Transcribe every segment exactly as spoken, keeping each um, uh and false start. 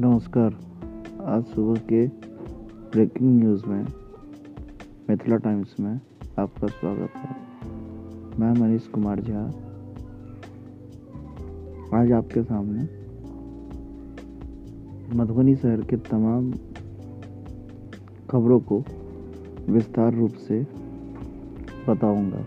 नमस्कार। आज सुबह के ब्रेकिंग न्यूज़ में मिथिला टाइम्स में आपका स्वागत है। मैं मनीष कुमार झा आज आपके सामने मधुबनी शहर के तमाम खबरों को विस्तार रूप से बताऊंगा।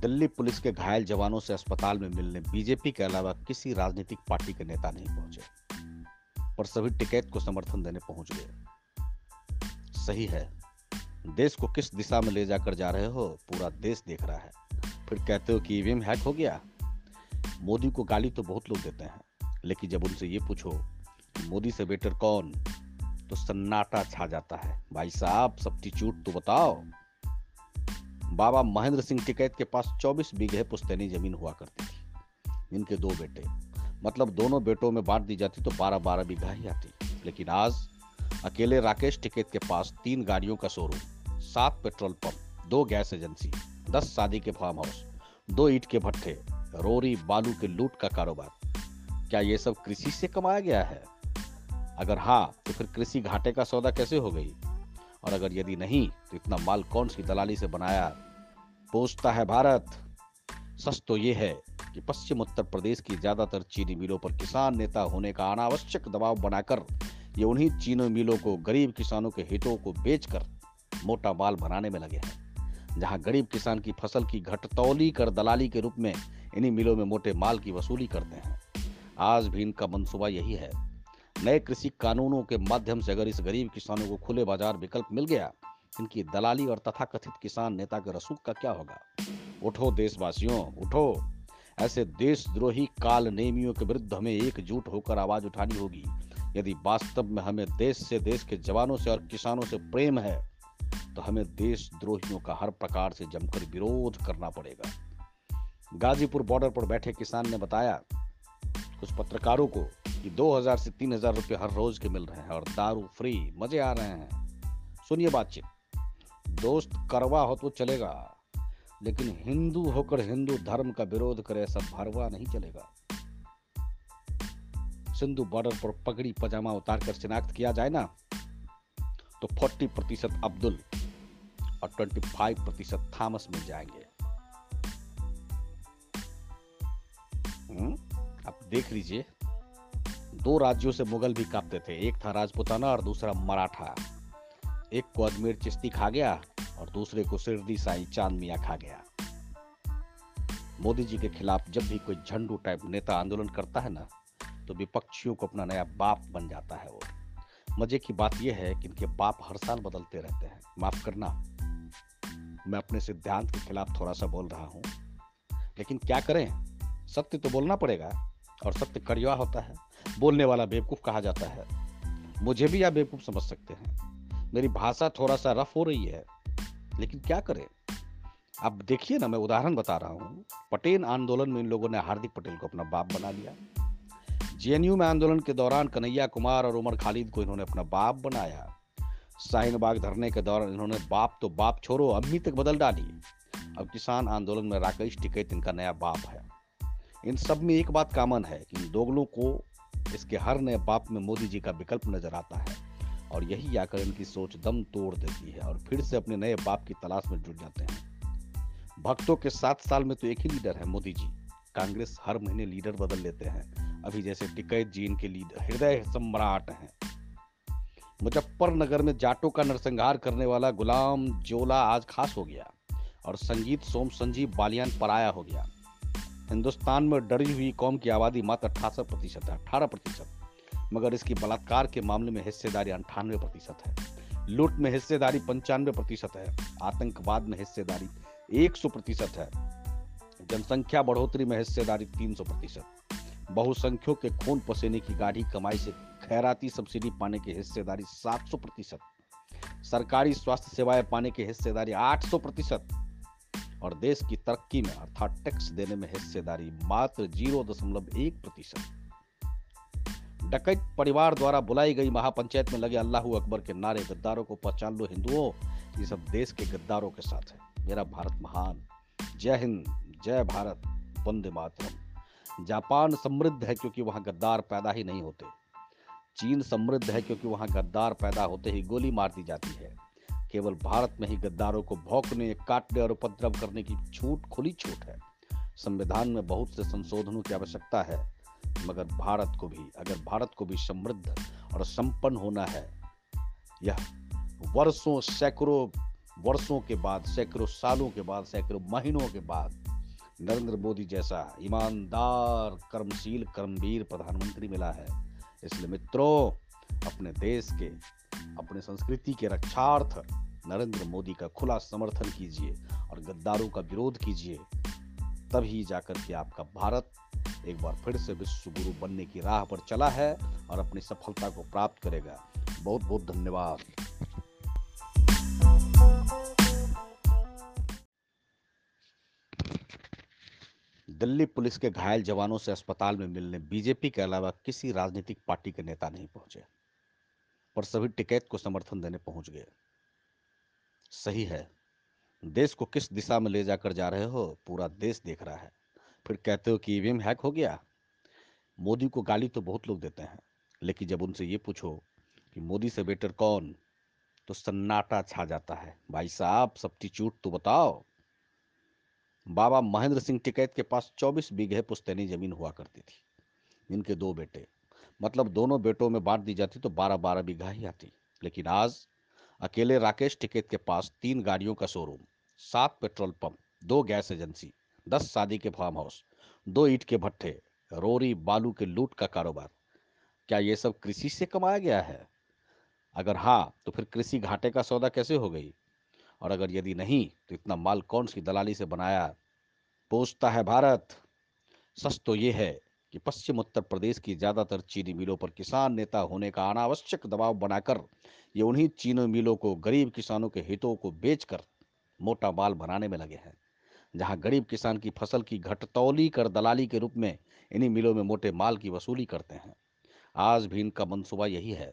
दिल्ली पुलिस के घायल जवानों से अस्पताल में मिलने बीजेपी के अलावा किसी राजनीतिक पार्टी के नेता नहीं पहुंचे, पर सभी टिकैत को समर्थन देने पहुंच गए। सही है, देश को किस दिशा में ले जाकर जा रहे हो, पूरा देश देख रहा है, फिर कहते हो कि ईवीएम हैक हो गया। मोदी को गाली तो बहुत लोग देते हैं, लेकिन जब उनसे ये पूछो कि मोदी से बेटर कौन, तो सन्नाटा छा जाता है। भाई साहब, सब्स्टिट्यूट तो बताओ। बाबा महेंद्र सिंह टिकैत के पास चौबीस बीघे पुश्तैनी जमीन हुआ करती थी। इनके दो बेटे, मतलब दोनों बेटों में बांट दी जाती तो बारह बारह बीघा ही आती। लेकिन आज अकेले राकेश टिकैत के पास तीन गाड़ियों का शोरूम, सात पेट्रोल पंप, दो गैस एजेंसी, दस शादी के फार्म हाउस, दो ईंट के भट्ठे, रोरी बालू के लूट का कारोबार। क्या ये सब कृषि से कमाया गया है? अगर हाँ, तो फिर कृषि घाटे का सौदा कैसे हो गई? और अगर यदि नहीं, तो इतना माल कौन सी दलाली से बनाया? पूछता है भारत। सच तो ये है कि पश्चिम उत्तर प्रदेश की ज्यादातर चीनी मिलों पर किसान नेता होने का अनावश्यक दबाव बनाकर ये उन्हीं चीनी मिलों को गरीब किसानों के हितों को बेचकर मोटा माल बनाने में लगे हैं। जहां गरीब किसान की फसल की घटतौली कर दलाली के रूप में इन्हीं मिलों में मोटे माल की वसूली करते हैं। आज भी इनका मंसूबा यही है। नए कृषि कानूनों के माध्यम से अगर इस गरीब किसानों को खुले बाजार विकल्प मिल गया, इनकी दलाली और तथाकथित किसान नेता के रसूख का क्या होगा? उठो देशवासियों, उठो। ऐसे देशद्रोही काल नेमियों के विरुद्ध हमें एकजुट होकर आवाज उठानी होगी। यदि वास्तव में हमें देश से, देश के जवानों से और किसानों से प्रेम है, तो हमें देशद्रोहियों का हर प्रकार से जमकर विरोध करना पड़ेगा। गाजीपुर बॉर्डर पर बैठे किसान ने बताया कुछ पत्रकारों को कि दो हज़ार से तीन हज़ार रुपये हर रोज के मिल रहे हैं और दारू फ्री, मजे आ रहे हैं। सुनिए बातचीत। दोस्त करवा हो तो चलेगा, लेकिन हिंदू होकर हिंदू धर्म का विरोध करे ऐसा भरवा नहीं चलेगा। सिंधु बॉर्डर पर पगड़ी पजामा उतार कर शिनाख्त किया जाए ना, तो चालीस प्रतिशत अब्दुल और पच्चीस प्रतिशत थॉमस मिल जाएंगे। आप देख लीजिए, दो राज्यों से मुगल भी कांपते थे। एक था राजपूताना और दूसरा मराठा। एक को अजमेर चिश्ती खा गया और दूसरे को सिरदी साई चांद मियां खा गया। मोदी जी के खिलाफ जब भी कोई झंडू टाइप नेता आंदोलन करता है ना, तो विपक्षियों को अपना नया बाप बन जाता है वो। मजे की बात यह है कि इनके बाप हर साल बदलते रहते हैं। माफ करना, मैं अपने सिद्धांत के खिलाफ थोड़ा सा बोल रहा हूँ, लेकिन क्या करें, सत्य तो बोलना पड़ेगा। और सत्य कड़वा होता है, बोलने वाला बेवकूफ कहा जाता है। मुझे भी आप बेवकूफ समझ सकते हैं, मेरी भाषा थोड़ा सा रफ हो रही है, लेकिन क्या करें। अब देखिए ना, मैं उदाहरण बता रहा हूँ। पटेल आंदोलन में इन लोगों ने हार्दिक पटेल को अपना बाप बना लिया। जेएनयू में आंदोलन के दौरान कन्हैया कुमार और उमर खालिद को इन्होंने अपना बाप बनाया। शाहीनबाग धरने के दौरान इन्होंने बाप तो बाप छोड़ो, अम्मी तक बदल डाली। अब किसान आंदोलन में राकेश टिकैत इनका नया बाप है। इन सब में एक बात कॉमन है कि इन दोगलों को इसके हर नए बाप में मोदी जी का विकल्प नजर आता है, और यही आकर इनकी सोच दम तोड़ देती है और फिर से अपने नए बाप की तलाश में जुट जाते हैं। भक्तों के सात साल में तो एक ही लीडर है मोदी जी। कांग्रेस हर महीने लीडर बदल लेते हैं। अभी जैसे टिकैत जी इनके लीडर हृदय सम्राट हैं। मुजफ्फरनगर में जाटों का नरसंहार करने वाला गुलाम जोला आज खास हो गया और संगीत सोम संजीव बालियान पराया हो गया। हिन्दुस्तान में डरी हुई कौम की आबादी मात्र अठासी प्रतिशत है, अठारह प्रतिशत, मगर इसकी बलात्कार के मामले में हिस्सेदारी अंठानवे प्रतिशत है, लूट में हिस्सेदारी पंचानवे प्रतिशत है, आतंकवाद में हिस्सेदारी सौ प्रतिशत है, जनसंख्या बढ़ोतरी में हिस्सेदारी तीन सौ प्रतिशत, बहुसंख्यों के खून पसीने की गाढ़ी कमाई से खैराती सब्सिडी पाने की हिस्सेदारी सात सौ प्रतिशत, सरकारी स्वास्थ्य सेवाएं पाने की हिस्सेदारी आठ सौ प्रतिशत और देश की तरक्की में अर्थात टैक्स देने में हिस्सेदारी मात्र जीरो दशमलव एक प्रतिशत। डकैत परिवार द्वारा बुलाई गई महापंचायत में लगे अल्लाहू अकबर के नारे, गद्दारों को पहचान लो हिंदुओं, ये सब देश के गद्दारों के साथ है। मेरा भारत महान, जय हिंद, जय भारत, वंदे मातरम। जापान समृद्ध है क्योंकि वहां गद्दार पैदा ही नहीं होते। चीन समृद्ध है क्योंकि वहां गद्दार पैदा होते ही गोली मार दी जाती है। केवल भारत में ही गद्दारों को भौंकने, काटने और उपद्रव करने की छूट, खुली छूट है। संविधान में बहुत से संशोधनों की आवश्यकता है, मगर भारत को भी अगर भारत को भी समृद्ध और संपन्न होना है, यह वर्षों सैकड़ों वर्षों के बाद, सैकड़ों सालों के बाद, सैकड़ों महीनों के बाद नरेंद्र मोदी जैसा ईमानदार, कर्मशील, कर्मवीर प्रधानमंत्री मिला है। इसलिए मित्रों, अपने देश के, अपने संस्कृति के रक्षार्थ नरेंद्र मोदी का खुला समर्थन कीजिए और गद्दारों का विरोध कीजिए, तभी जाकर के आपका भारत एक बार फिर से विश्व गुरु बनने की राह पर चला है और अपनी सफलता को प्राप्त करेगा। बहुत बहुत धन्यवाद। दिल्ली पुलिस के घायल जवानों से अस्पताल में मिलने बीजेपी के अलावा किसी राजनीतिक पार्टी के नेता नहीं पहुंचे, पर सभी टिकैत को समर्थन देने पहुंच गए। सही है, देश को किस दिशा में ले जाकर जा रहे हो पूरा देश देख रहा है, फिर कहते हो कि ई वी एम हैक हो गया। मोदी को गाली तो बहुत लोग देते हैं, लेकिन जब उनसे ये पूछो कि मोदी से बेटर कौन, तो सन्नाटा छा जाता है। भाई साहब, सब्स्टिट्यूट तो बताओ। बाबा महेंद्र सिंह टिकैत के पास चौबीस बीघे पुश्तैनी जमीन हुआ करती थी। इनके दो बेटे, मतलब दोनों बेटों में बांट दी जाती तो बारह बारह बीघा ही आती। लेकिन आज अकेले राकेश टिकैत के पास तीन गाड़ियों का शोरूम, सात पेट्रोल पंप, दो गैस एजेंसी, दस शादी के फार्म हाउस, दो ईंट के भट्ठे, रोरी बालू के लूट का कारोबार। क्या ये सब कृषि से कमाया गया है? अगर हाँ, तो फिर कृषि घाटे का सौदा कैसे हो गई? और अगर यदि नहीं, तो इतना माल कौन सी दलाली से बनाया? पूछता है भारत। सच तो ये है कि पश्चिम उत्तर प्रदेश की ज़्यादातर चीनी मिलों पर किसान नेता होने का अनावश्यक दबाव बनाकर ये उन्हीं चीनी मिलों को गरीब किसानों के हितों को बेचकर मोटा माल बनाने में लगे हैं, जहां गरीब किसान की फसल की घटतौली कर दलाली के रूप में इन्हीं मिलों में मोटे माल की वसूली करते हैं। आज भी इनका मनसूबा यही है।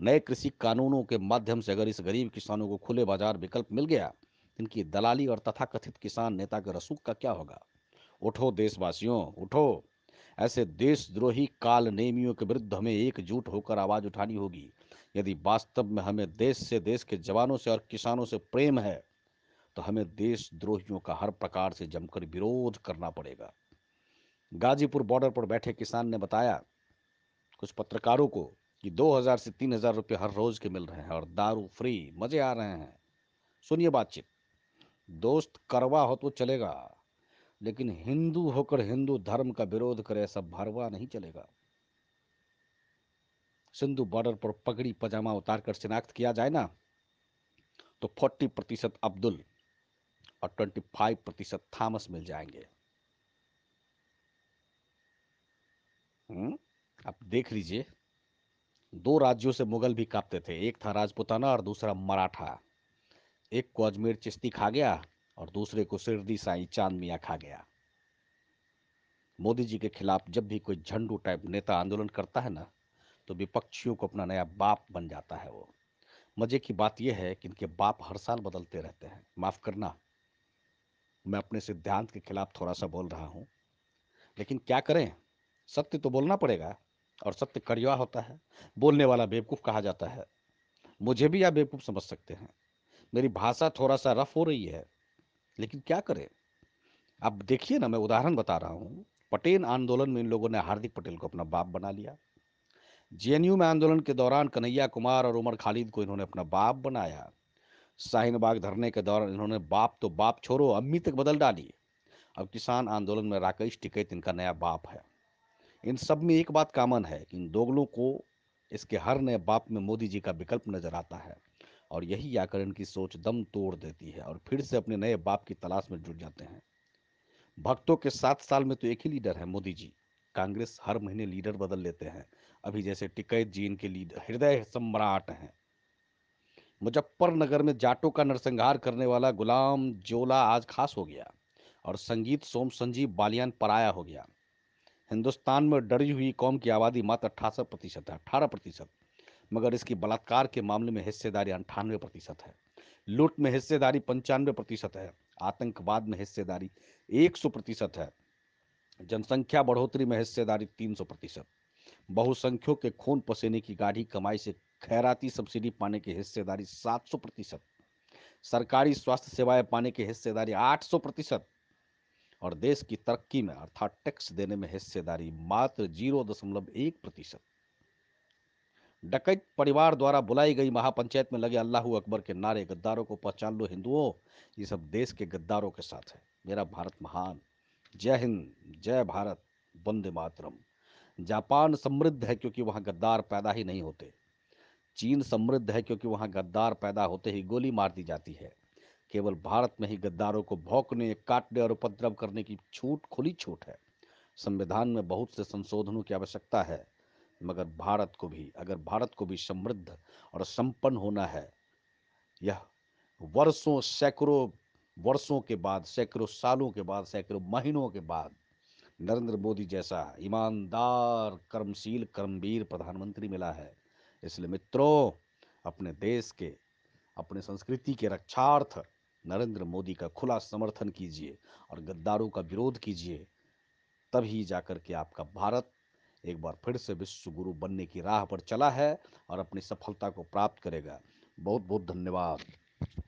नए कृषि कानूनों के माध्यम से अगर इस गरीब किसानों को खुले बाजार विकल्प मिल गया, इनकी दलाली और तथाकथित किसान नेता के रसूख का क्या होगा? उठो देशवासियों, उठो। ऐसे देशद्रोही कालनेमियों के विरुद्ध हमें एकजुट होकर आवाज उठानी होगी। यदि वास्तव में हमें देश से, देश के जवानों से और किसानों से प्रेम है, तो हमें देशद्रोहियों का हर प्रकार से जमकर विरोध करना पड़ेगा। गाजीपुर बॉर्डर पर बैठे किसान ने बताया कुछ पत्रकारों को कि दो हज़ार से तीन हज़ार रुपये हर रोज के मिल रहे हैं और दारू फ्री, मजे आ रहे हैं। सुनिए बातचीत। दोस्त करवा हो तो चलेगा, लेकिन हिंदू होकर हिंदू धर्म का विरोध करे ऐसा भरवा नहीं चलेगा। सिंधु बॉर्डर पर पगड़ी पजामा उतारकर शिनाख्त किया जाए ना, तो चालीस प्रतिशत अब्दुल और पच्चीस प्रतिशत थॉमस मिल जाएंगे। हम्म आप देख लीजिए, दो राज्यों से मुगल भी कांपते थे, एक था राजपूताना और दूसरा मराठा। एक को अजमेर चिश्ती खा गया और दूसरे को सिरदी साईं चांद मियां खा गया। मोदी जी के खिलाफ जब भी कोई झंडू टाइप नेता आंदोलन करता है ना, तो विपक्षियों को अपना नया बाप बन जाता है वो। मजे की बात यह है कि इनके बाप हर साल बदलते रहते हैं। माफ़ करना, मैं अपने सिद्धांत के खिलाफ थोड़ा सा बोल रहा हूँ, लेकिन क्या करें, सत्य तो बोलना पड़ेगा। और सत्य कड़वा होता है, बोलने वाला बेवकूफ़ कहा जाता है। मुझे भी आप बेवकूफ़ समझ सकते हैं, मेरी भाषा थोड़ा सा रफ हो रही है, लेकिन क्या करें। अब देखिए ना, मैं उदाहरण बता रहा हूँ। पटेल आंदोलन में इन लोगों ने हार्दिक पटेल को अपना बाप बना लिया। जे एन यू में आंदोलन के दौरान कन्हैया कुमार और उमर खालिद को इन्होंने अपना बाप बनाया। शाहीनबाग धरने के दौरान इन्होंने बाप तो बाप छोड़ो, अम्मी तक बदल डाली। अब किसान आंदोलन में राकेश टिकैत इनका नया बाप है। इन सब में एक बात कॉमन है कि इन दोगलों को इसके हर नए बाप में मोदी जी का विकल्प नजर आता है, और यही आकर इनकी सोच दम तोड़ देती है और फिर से अपने नए बाप की तलाश में जुट जाते हैं। भक्तों के सात साल में तो एक ही लीडर है मोदी जी। कांग्रेस हर महीने लीडर बदल लेते हैं। अभी जैसे टिकैत जी इनके लीडर, हृदय सम्राट हैं। मुजफ्फरनगर में जाटों का नरसंहार करने वाला गुलाम जोला आज खास हो गया और संगीत सोम संजीव बालियान पराया हो गया। हिंदुस्तान में डरी हुई कौम की आबादी मात्र अठासी प्रतिशत है अठारह प्रतिशत मगर इसकी बलात्कार के मामले में हिस्सेदारी अंठानवे प्रतिशत है, लूट में हिस्सेदारी पंचानवे प्रतिशत है, आतंकवाद में हिस्सेदारी एक सौ प्रतिशत है, जनसंख्या बढ़ोतरी में हिस्सेदारी तीन सौ प्रतिशत, बहुसंख्यों के खून पसीने की गाढ़ी कमाई से खैराती सब्सिडी पाने की हिस्सेदारी सात सौ प्रतिशत, सरकारी स्वास्थ्य सेवाएं पाने की हिस्सेदारी आठ सौ प्रतिशत और देश की तरक्की में अर्थात टैक्स देने में हिस्सेदारी मात्र जीरो दशमलव एक प्रतिशत। डकैत परिवार द्वारा बुलाई गई महापंचायत में लगे अल्लाहू अकबर के नारे, गद्दारों को पहचान लो हिंदुओं, ये सब देश के गद्दारों के साथ है। मेरा भारत महान, जय हिंद, जय भारत, वंदे मातरम। जापान समृद्ध है क्योंकि वहाँ गद्दार पैदा ही नहीं होते। चीन समृद्ध है क्योंकि वहाँ गद्दार पैदा होते ही गोली मार दी जाती है। केवल भारत में ही गद्दारों को भौंकने, काटने और उपद्रव करने की छूट खुली छूट है। संविधान में बहुत से संशोधनों की आवश्यकता है मगर भारत को भी अगर भारत को भी समृद्ध और संपन्न होना है, यह वर्षों सैकड़ों वर्षों के बाद, सैकड़ों सालों के बाद, सैकड़ों महीनों के बाद नरेंद्र मोदी जैसा ईमानदार, कर्मशील, कर्मवीर प्रधानमंत्री मिला है। इसलिए मित्रों, अपने देश के, अपने संस्कृति के रक्षार्थ नरेंद्र मोदी का खुला समर्थन कीजिए और गद्दारों का विरोध कीजिए, तभी जाकर के आपका भारत एक बार फिर से विश्व गुरु बनने की राह पर चला है और अपनी सफलता को प्राप्त करेगा। बहुत बहुत धन्यवाद।